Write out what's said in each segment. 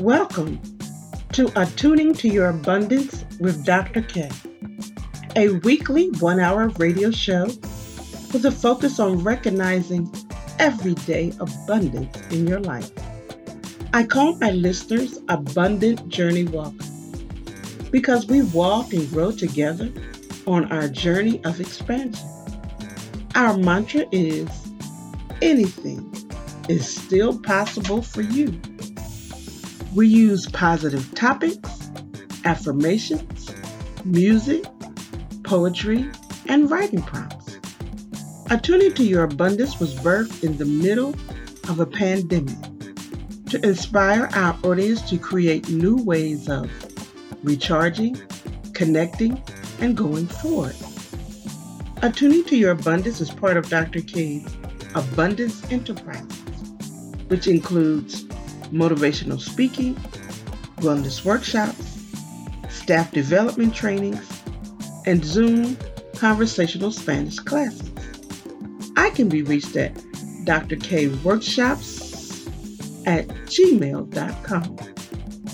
Welcome to Attuning to Your Abundance with Dr. K, a weekly one-hour radio show with a focus on recognizing everyday abundance in your life. I call my listeners Abundant Journey Walkers because we walk and grow together on our journey of expansion. Our mantra is, anything is still possible for you. We use positive topics, affirmations, music, poetry, and writing prompts. Attuning to Your Abundance was birthed in the middle of a pandemic to inspire our audience to create new ways of recharging, connecting, and going forward. Attuning to Your Abundance is part of Dr. K's Abundance Enterprises, which includes motivational speaking, wellness workshops, staff development trainings, and Zoom conversational Spanish classes. I can be reached at drkworkshops@gmail.com.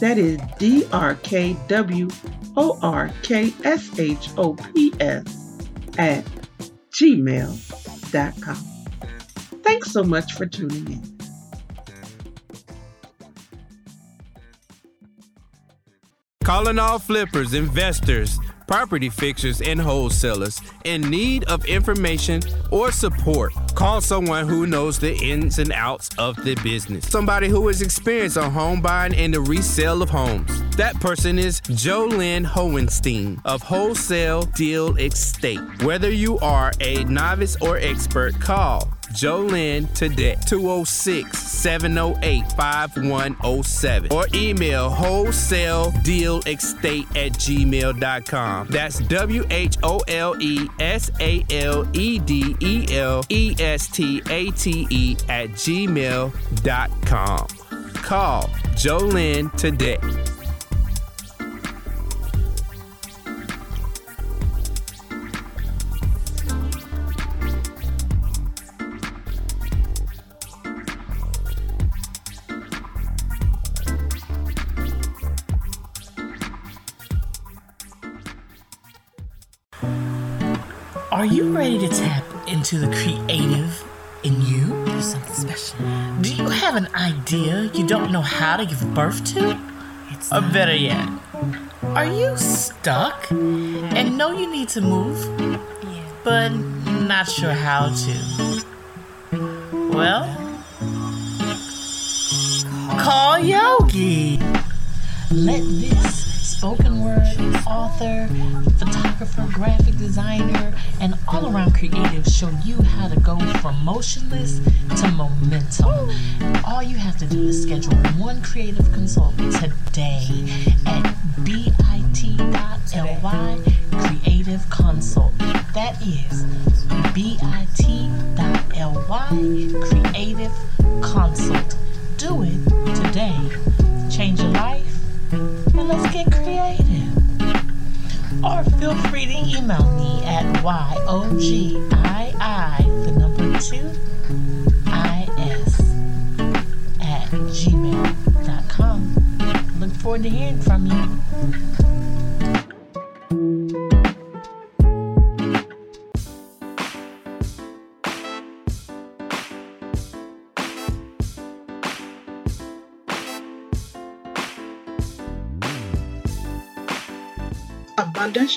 That is drkworkshops@gmail.com. Thanks so much for tuning in. Calling all flippers, investors, property fixers, and wholesalers in need of information or support. Call someone who knows the ins and outs of the business. Somebody who is experienced on home buying and the resale of homes. That person is JoLynn Hohenstein of Wholesale Deal Estate. Whether you are a novice or expert, call JoLynn today, 206-708-5107, or email wholesaledealestate@gmail.com. That's wholesaledealestate@gmail.com. Call JoLynn today. Are you ready to tap into the creative in you? Do something special. Do you have an idea you don't know how to give birth to? Or better yet, are you stuck and know you need to move, but not sure how to? Well, call Yogi. Let this spoken word, author, photographer, graphic designer, and all-around creative show you how to go from motionless to momentum. All you have to do is schedule one creative consult today at bit.ly/creative consult. That is bit.ly/creative consult. Do it today. Change your life. And let's get creative. Or feel free to email me at yogii2is@gmail.com. Look forward to hearing from you. Abundance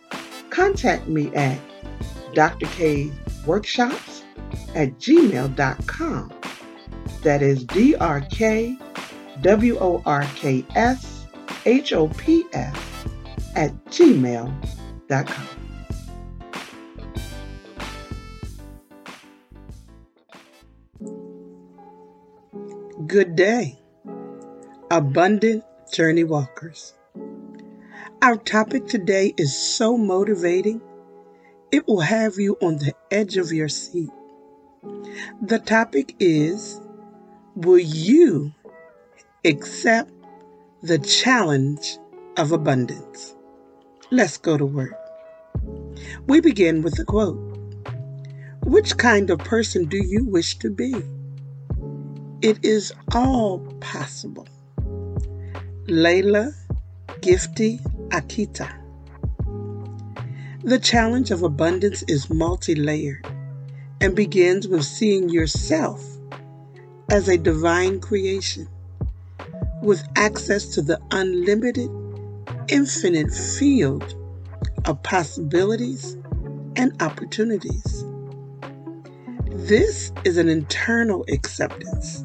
contact me at drkworkshops@gmail.com. That is drkworkshops@gmail.com. Good day. Abundant Journey Walkers. Our topic today is so motivating, it will have you on the edge of your seat. The topic is, will you accept the challenge of abundance? Let's go to work. We begin with a quote. Which kind of person do you wish to be? It is all possible. Layla Gifty Akita. The challenge of abundance is multi-layered and begins with seeing yourself as a divine creation with access to the unlimited, infinite field of possibilities and opportunities. This is an internal acceptance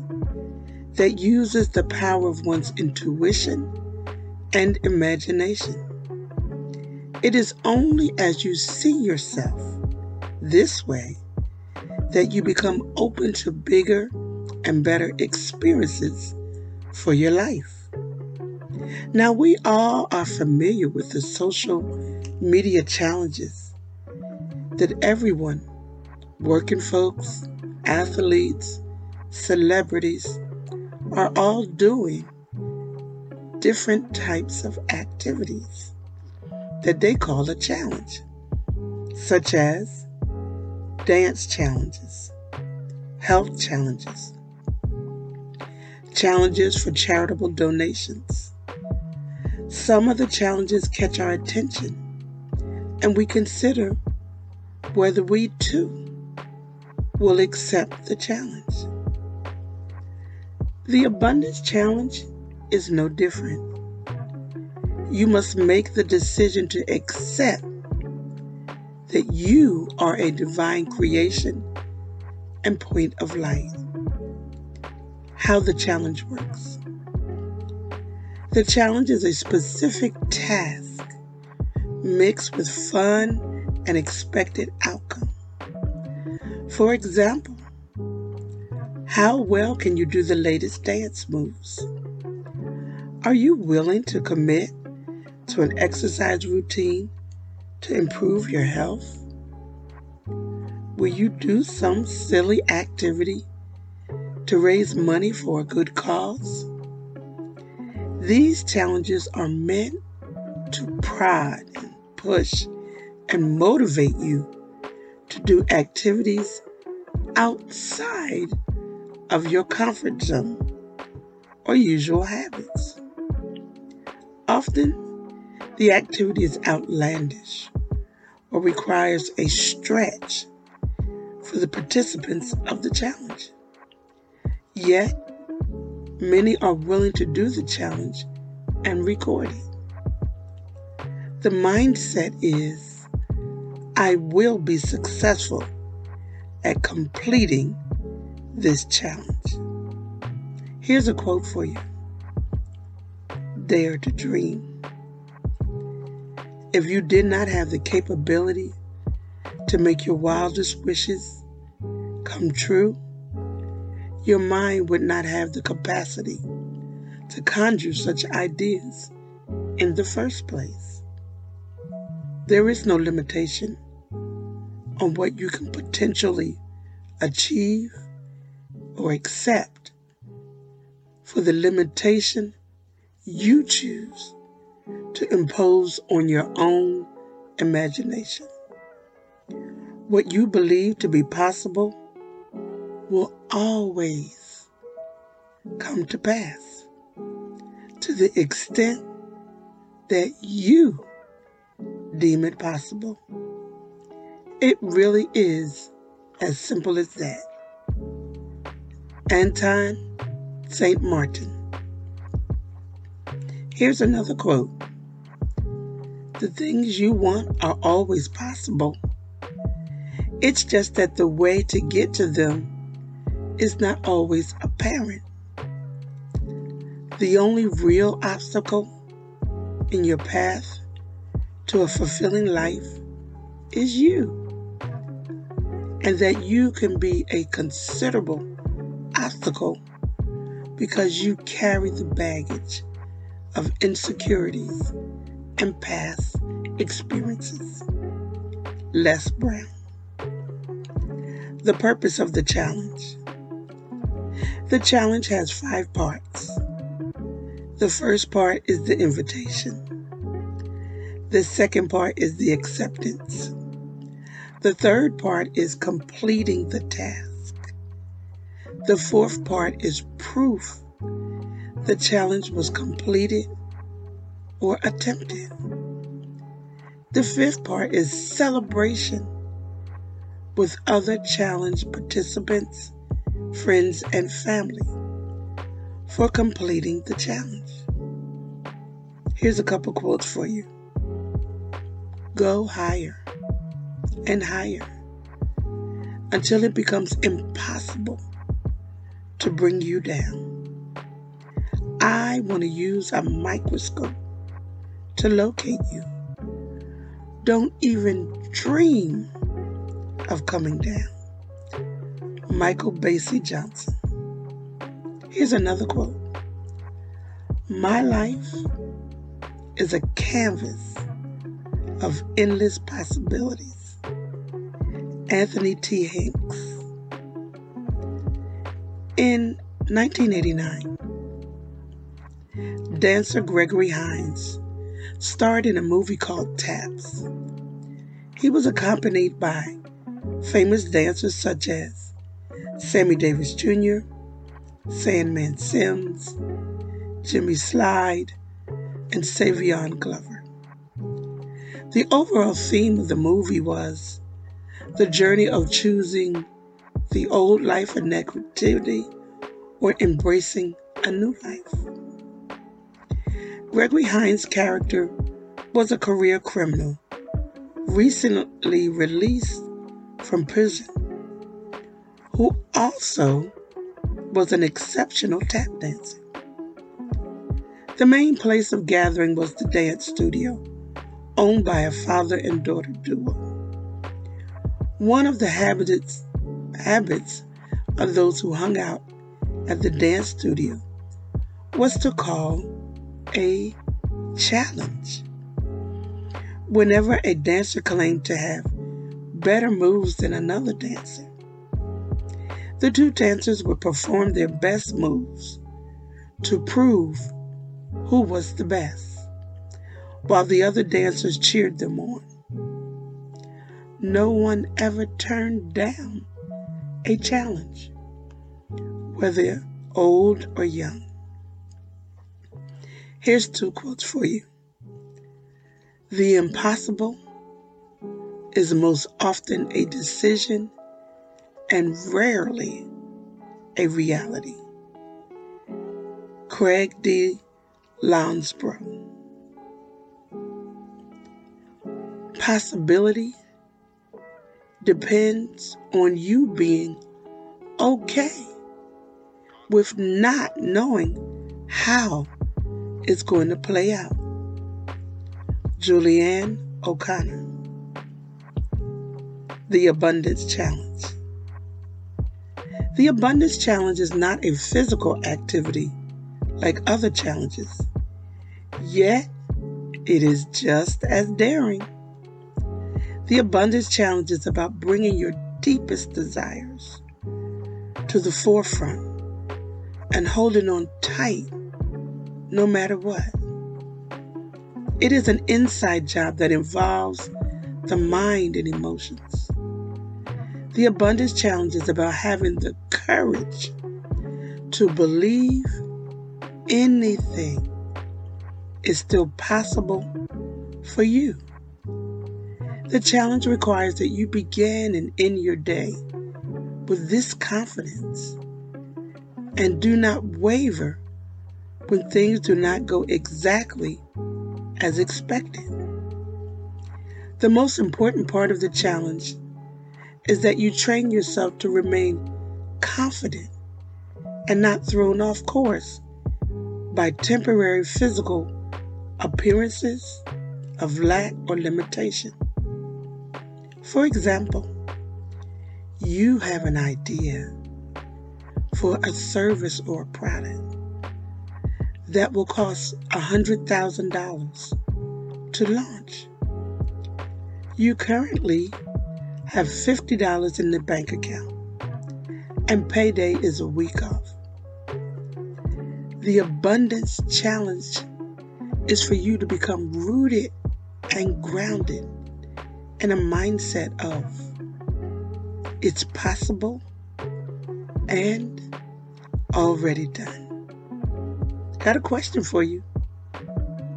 that uses the power of one's intuition and imagination. It is only as you see yourself this way that you become open to bigger and better experiences for your life. Now, we all are familiar with the social media challenges that everyone, working folks, athletes, celebrities, are all doing different types of activities that they call a challenge, such as dance challenges, health challenges, challenges for charitable donations. Some of the challenges catch our attention, and we consider whether we too will accept the challenge. The Abundance Challenge is no different. You must make the decision to accept that you are a divine creation and point of light. How the challenge works. The challenge is a specific task mixed with fun and expected outcome. For example, how well can you do the latest dance moves? Are you willing to commit to an exercise routine to improve your health? Will you do some silly activity to raise money for a good cause? These challenges are meant to prod and push and motivate you to do activities outside of your comfort zone or usual habits. Often, the activity is outlandish or requires a stretch for the participants of the challenge. Yet, many are willing to do the challenge and record it. The mindset is, I will be successful at completing this challenge. Here's a quote for you. Dare to dream. If you did not have the capability to make your wildest wishes come true, your mind would not have the capacity to conjure such ideas in the first place. There is no limitation on what you can potentially achieve or accept, for the limitation you choose to impose on your own imagination. What you believe to be possible will always come to pass to the extent that you deem it possible. It really is as simple as that. Anton Saint Martin. Here's another quote. The things you want are always possible. It's just that the way to get to them is not always apparent. The only real obstacle in your path to a fulfilling life is you, and that you can be a considerable obstacle because you carry the baggage of insecurities and past experiences. Les Brown. The purpose of the challenge. The challenge has 5 parts. The first part is the invitation. The second part is the acceptance. The third part is completing the task. The fourth part is proof the challenge was completed or attempted. The fifth part is celebration with other challenge participants, friends, and family for completing the challenge. Here's a couple quotes for you. Go higher and higher until it becomes impossible to bring you down. I want to use a microscope to locate you. Don't even dream of coming down. Michael Bassey Johnson. Here's another quote. My life is a canvas of endless possibilities. Anthony T. Hanks. In 1989, dancer Gregory Hines starred in a movie called Taps. He was accompanied by famous dancers such as Sammy Davis Jr., Sandman Sims, Jimmy Slide, and Savion Glover. The overall theme of the movie was the journey of choosing the old life of negativity or embracing a new life. Gregory Hines' character was a career criminal recently released from prison, who also was an exceptional tap dancer. The main place of gathering was the dance studio, owned by a father and daughter duo. One of the habits of those who hung out at the dance studio was to call a challenge. Whenever a dancer claimed to have better moves than another dancer, the two dancers would perform their best moves to prove who was the best, while the other dancers cheered them on. No one ever turned down a challenge, whether old or young. Here's 2 quotes for you. The impossible is most often a decision and rarely a reality. Craig D. Lounsborough. Possibility depends on you being okay with not knowing how it's going to play out. Julianne O'Connor. The Abundance Challenge. The Abundance Challenge is not a physical activity like other challenges, yet it is just as daring. The Abundance Challenge is about bringing your deepest desires to the forefront and holding on tight no matter what. It is an inside job that involves the mind and emotions. The Abundance Challenge is about having the courage to believe anything is still possible for you. The challenge requires that you begin and end your day with this confidence and do not waver when things do not go exactly as expected. The most important part of the challenge is that you train yourself to remain confident and not thrown off course by temporary physical appearances of lack or limitation. For example, you have an idea for a service or a product that will cost $100,000 to launch. You currently have $50 in the bank account, and payday is a week off. The Abundance Challenge is for you to become rooted and grounded in a mindset of it's possible and already done. Got a question for you.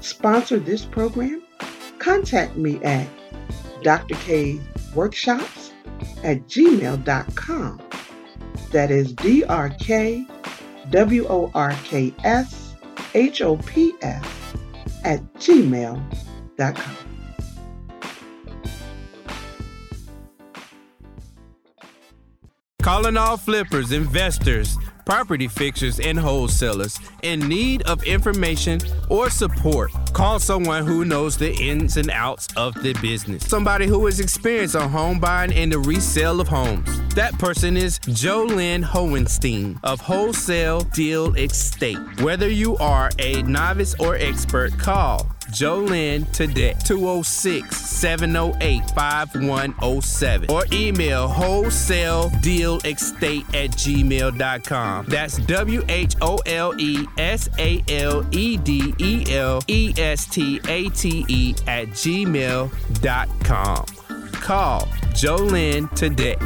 sponsor this program, contact me at Dr. K's Workshops drkworks@gmail.com. That is drkworkshops@gmail.com. Calling all flippers, investors, property fixers, and wholesalers in need of information or support. Call someone who knows the ins and outs of the business. Somebody who is experienced on home buying and the resale of homes. That person is JoLynn Hohenstein of Wholesale Deal Estate. Whether you are a novice or expert, call JoLynn today, 206-708-5107, or email wholesaledealestate@gmail.com. That's wholesaledealestate@gmail.com. Call JoLynn today.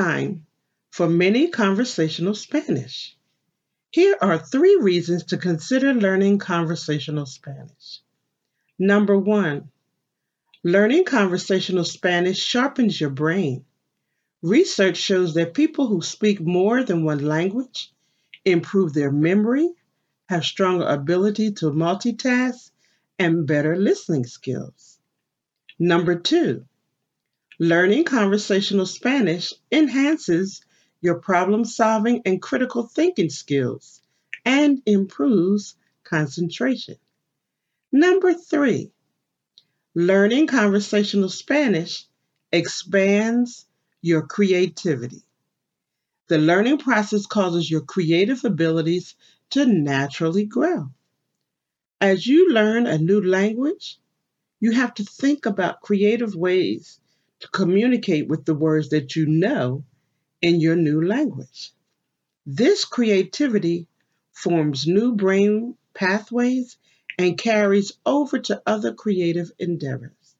time for many conversational Spanish. Here are 3 reasons to consider learning conversational Spanish. Number 1, learning conversational Spanish sharpens your brain. Research shows that people who speak more than one language improve their memory, have stronger ability to multitask, and better listening skills. Number 2, learning conversational Spanish enhances your problem-solving and critical thinking skills and improves concentration. Number 3, learning conversational Spanish expands your creativity. The learning process causes your creative abilities to naturally grow. As you learn a new language, you have to think about creative ways to communicate with the words that you know in your new language. This creativity forms new brain pathways and carries over to other creative endeavors.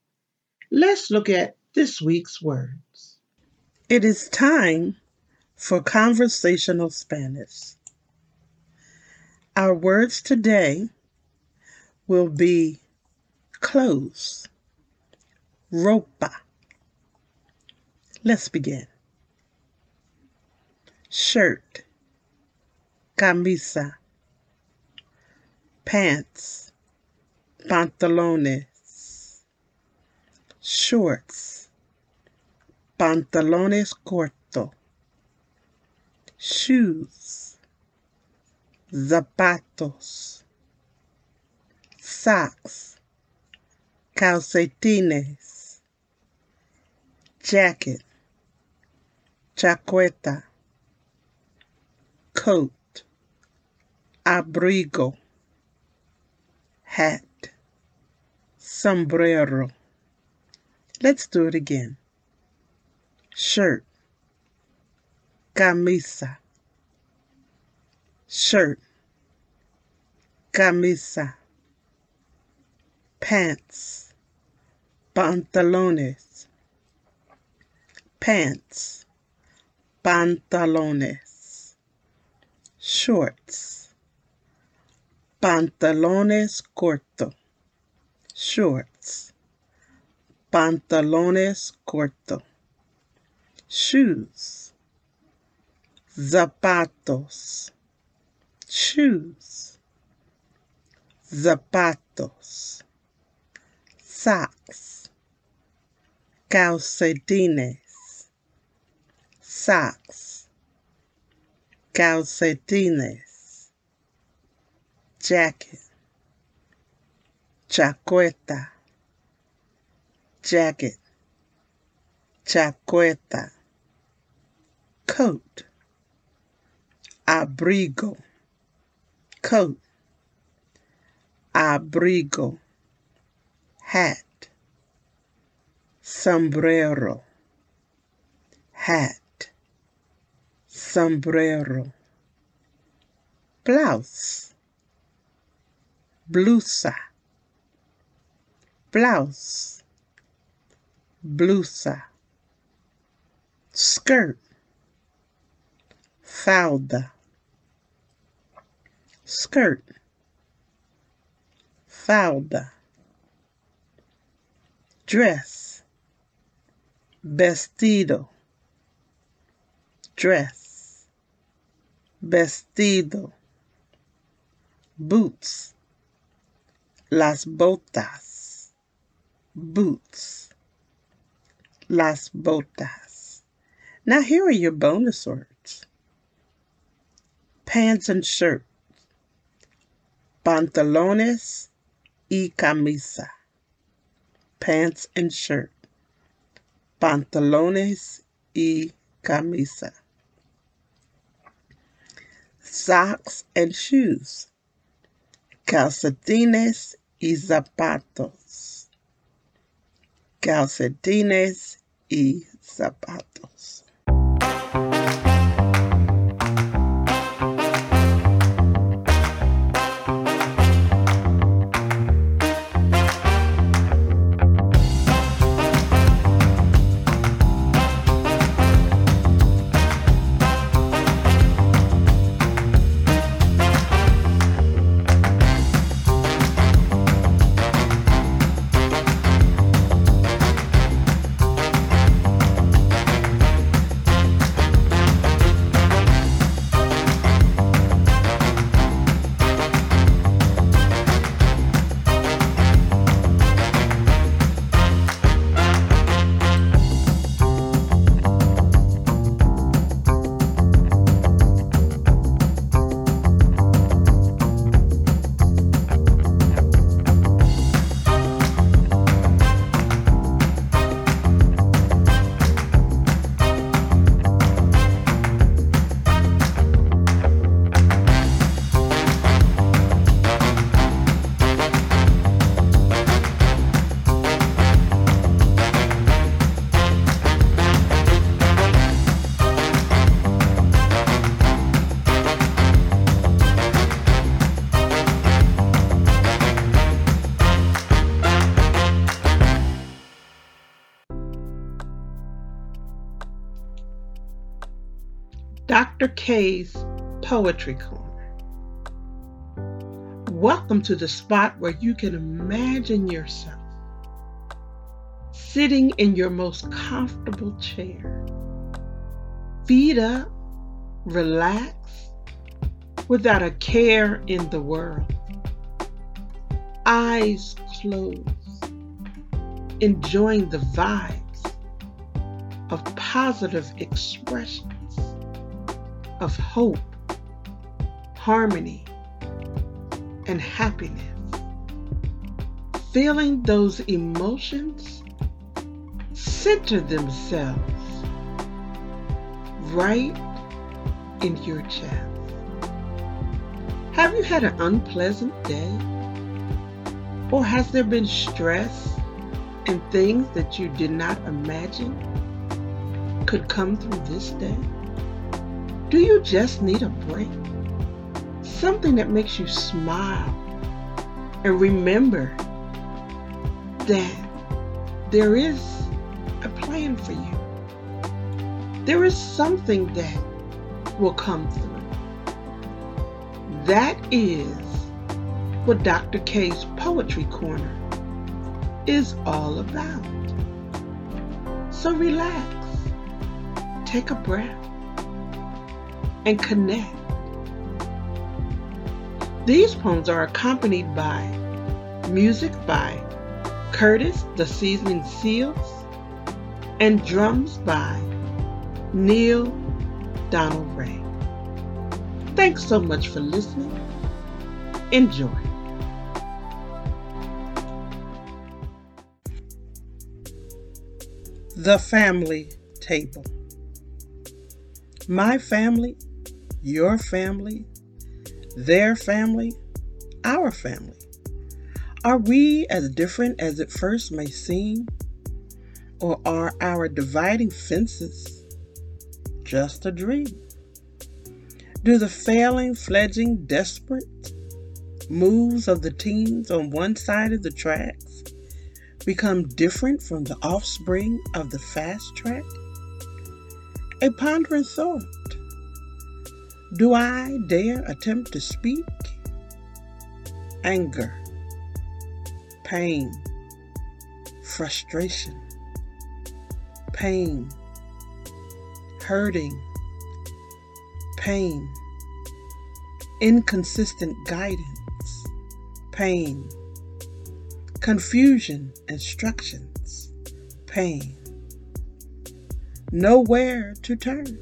Let's look at this week's words. It is time for conversational Spanish. Our words today will be clothes, ropa. Let's begin. Shirt, camisa. Pants, pantalones. Shorts, pantalones corto. Shoes, zapatos. Socks, calcetines. Jacket, chaqueta. Coat, abrigo. Hat, sombrero. Let's do it again. Shirt, camisa. Shirt, camisa. Pants, pantalones. Pants, pantalones. Shorts, pantalones corto. Shorts, pantalones corto. Shoes, zapatos. Shoes, zapatos. Socks, calcetines. Socks, calcetines. Jacket, chaqueta. Jacket, chaqueta. Coat, abrigo. Coat, abrigo. Hat, sombrero. Hat, sombrero. Blouse, blusa. Blouse, blusa. Skirt, falda. Skirt, falda. Dress, vestido. Dress, vestido. Boots, las botas. Boots, las botas. Now here are your bonus words. Pants and shirt, pantalones y camisa. Pants and shirt, pantalones y camisa. Socks and shoes, calcetines y zapatos. Calcetines y zapatos. Dr. K's Poetry Corner. Welcome to the spot where you can imagine yourself sitting in your most comfortable chair, feet up, relaxed, without a care in the world, eyes closed, enjoying the vibes of positive expressions of hope, harmony, and happiness. Feeling those emotions center themselves right in your chest. Have you had an unpleasant day? Or has there been stress and things that you did not imagine could come through this day? Do you just need a break? Something that makes you smile and remember that there is a plan for you. There is something that will come through. That is what Dr. K's Poetry Corner is all about. So relax, take a breath, and connect. These poems are accompanied by music by Curtis the Seasoning Seals and drums by Neil Donald Ray. Thanks so much for listening. Enjoy. The Family Table. My family, your family, their family, our family. Are we as different as it first may seem? Or are our dividing fences just a dream? Do the failing, fledging, desperate moves of the teens on one side of the tracks become different from the offspring of the fast track? A pondering thought. Do I dare attempt to speak? Anger, pain, frustration, pain, hurting, pain, inconsistent guidance, pain, confusion, instructions, pain, nowhere to turn,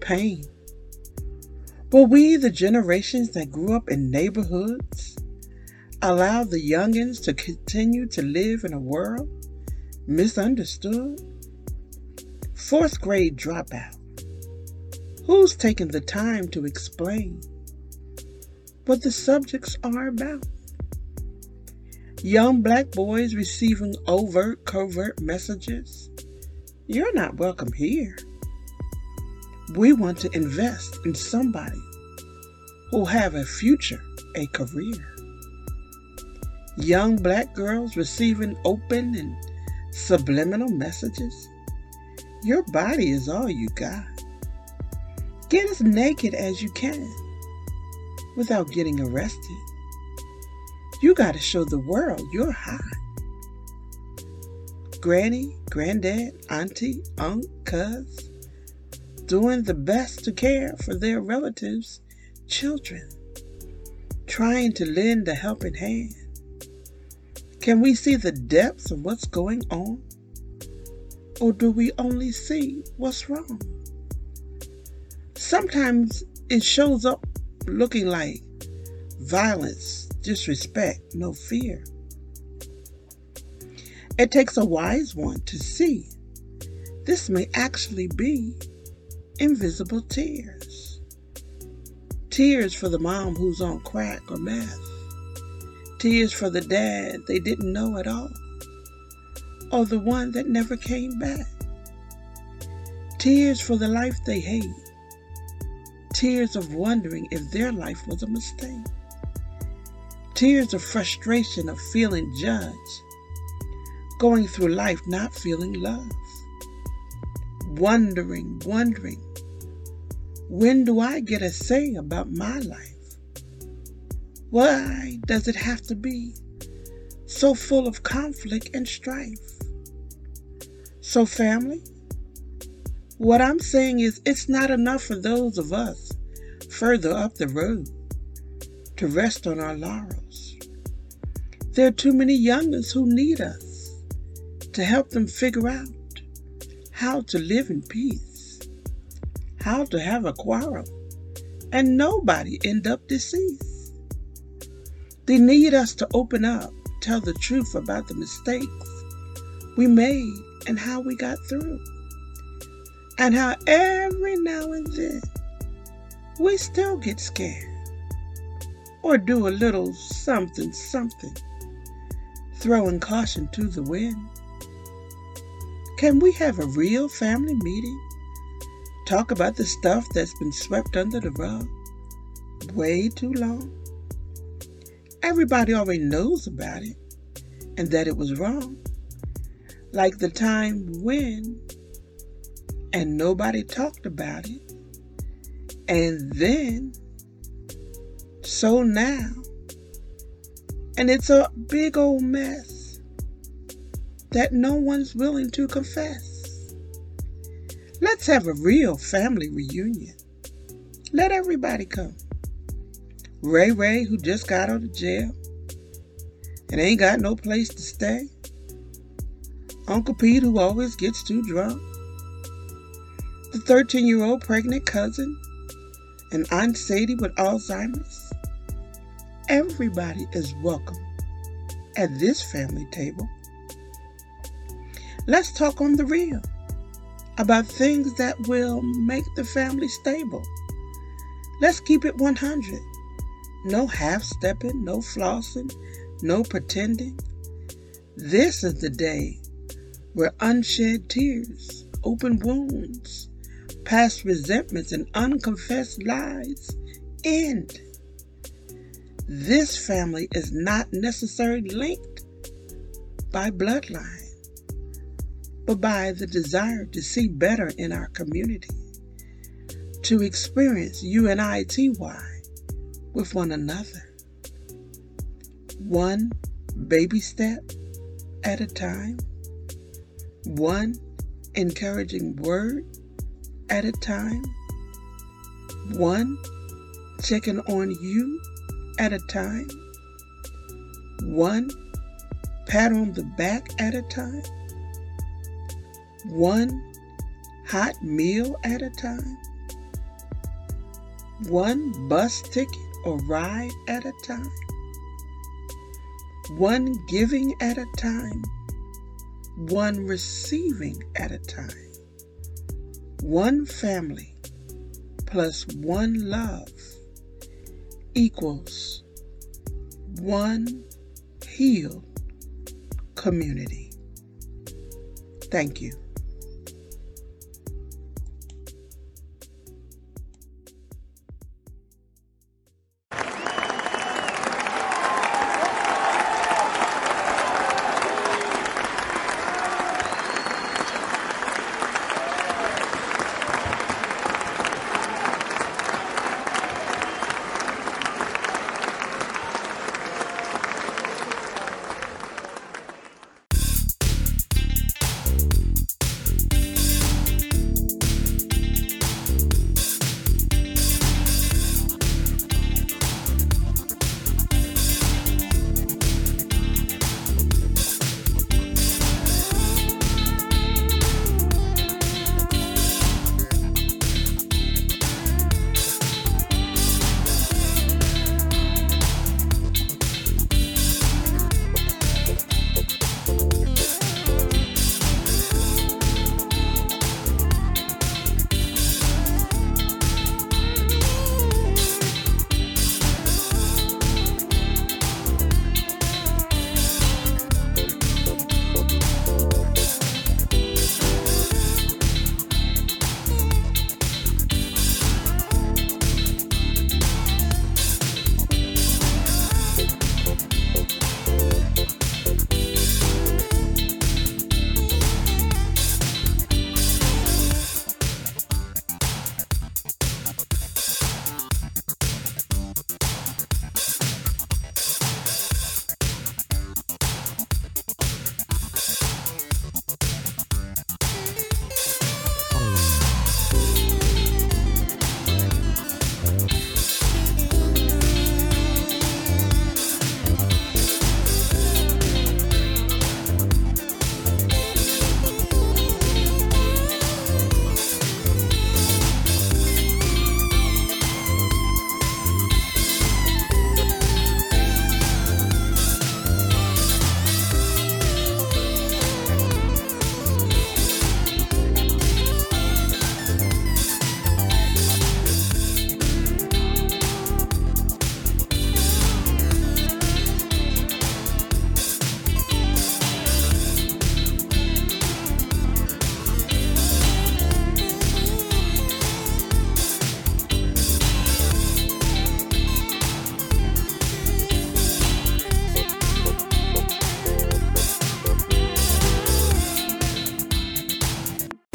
pain. Will we, the generations that grew up in neighborhoods, allow the youngins to continue to live in a world misunderstood? 4th grade dropout. Who's taking the time to explain what the subjects are about? Young black boys receiving overt, covert messages. You're not welcome here. We want to invest in somebody who'll have a future, a career. Young black girls receiving open and subliminal messages. Your body is all you got. Get as naked as you can without getting arrested. You got to show the world you're hot. Granny, granddad, auntie, unc, cuz, doing the best to care for their relatives' children, trying to lend a helping hand. Can we see the depths of what's going on? Or do we only see what's wrong? Sometimes it shows up looking like violence, disrespect, no fear. It takes a wise one to see this may actually be invisible tears. Tears for the mom who's on crack or meth. Tears for the dad they didn't know at all, or the one that never came back. Tears for the life they hate. Tears of wondering if their life was a mistake. Tears of frustration of feeling judged, going through life not feeling loved, wondering When do I get a say about my life? Why does it have to be so full of conflict and strife? So family, what I'm saying is it's not enough for those of us further up the road to rest on our laurels. There are too many young'uns who need us to help them figure out how to live in peace, how to have a quarrel, and nobody end up deceased. They need us to open up, tell the truth about the mistakes we made and how we got through, and how every now and then we still get scared or do a little something, throwing caution to the wind. Can we have a real family meeting? Talk about the stuff that's been swept under the rug way too long? Everybody already knows about it and that it was wrong. Like the time when, and nobody talked about it, and then, so now, and it's a big old mess that no one's willing to confess. Let's have a real family reunion. Let everybody come. Ray, who just got out of jail and ain't got no place to stay. Uncle Pete, who always gets too drunk. The 13-year-old pregnant cousin and Aunt Sadie with Alzheimer's. Everybody is welcome at this family table. Let's talk on the real about things that will make the family stable. Let's keep it 100. No half-stepping, no flossing, no pretending. This is the day where unshed tears, open wounds, past resentments, and unconfessed lies end. This family is not necessarily linked by bloodline, but by the desire to see better in our community, to experience unity with one another, one baby step at a time, one encouraging word at a time, one checking on you at a time, one pat on the back at a time, one hot meal at a time, one bus ticket or ride at a time, one giving at a time, one receiving at a time, one family plus one love equals one healed community. Thank you.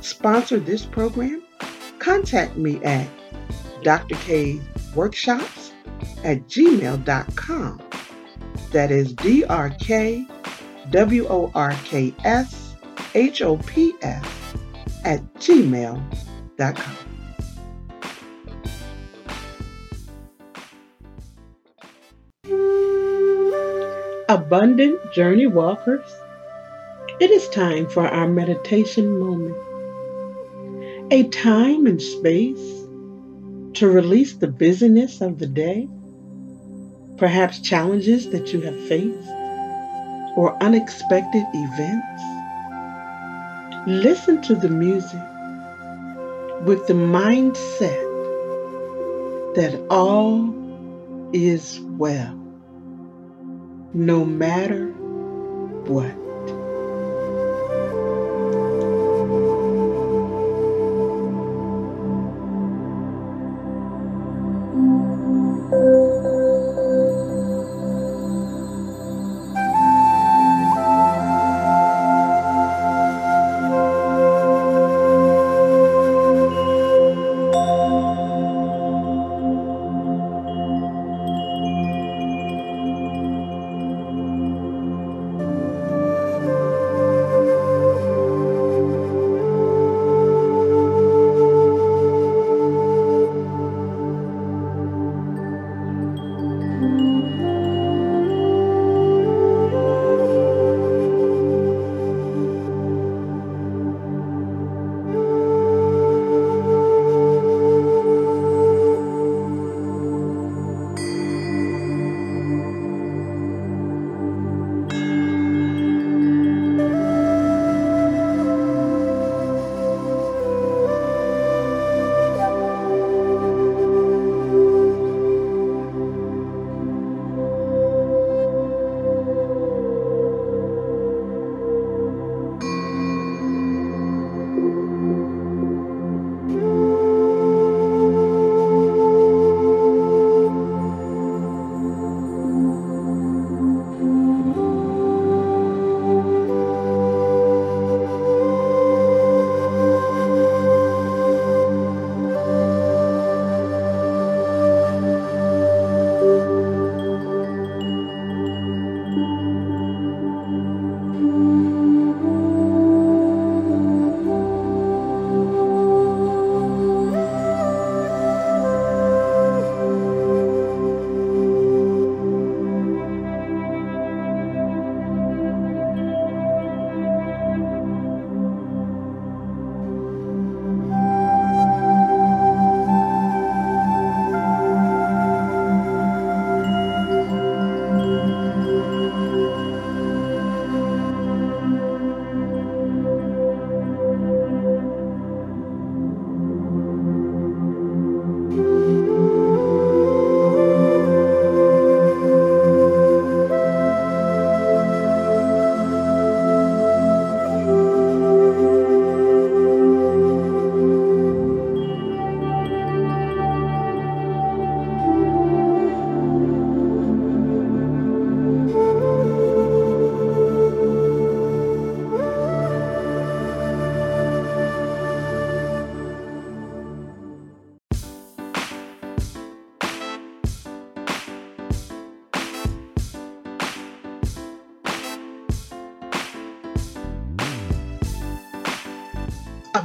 sponsor this program, contact me at drkworkshops@gmail.com. That is drkworkshops@gmail.com. Abundant Journey Walkers, it is time for our meditation moment. A time and space to release the busyness of the day, perhaps challenges that you have faced, or unexpected events. Listen to the music with the mindset that all is well, no matter what.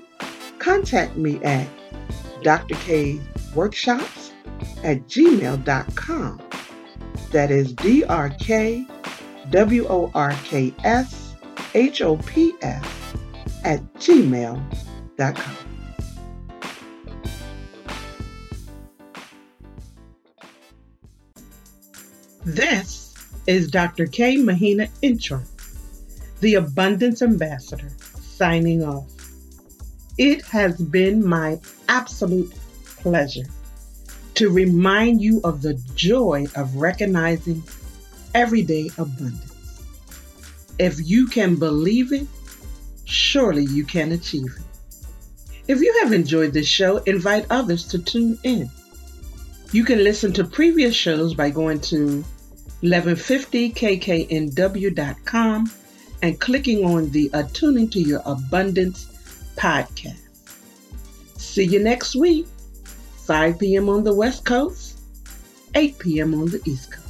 contact me at drkworkshops@gmail.com. That is drkworkshops@gmail.com. This is Dr. K. Mahina Inchor, the Abundance Ambassador, signing off. It has been my absolute pleasure to remind you of the joy of recognizing everyday abundance. If you can believe it, surely you can achieve it. If you have enjoyed this show, invite others to tune in. You can listen to previous shows by going to 1150kknw.com and clicking on the Attuning to Your Abundance podcast. See you next week, 5 p.m. on the West Coast, 8 p.m. on the East Coast.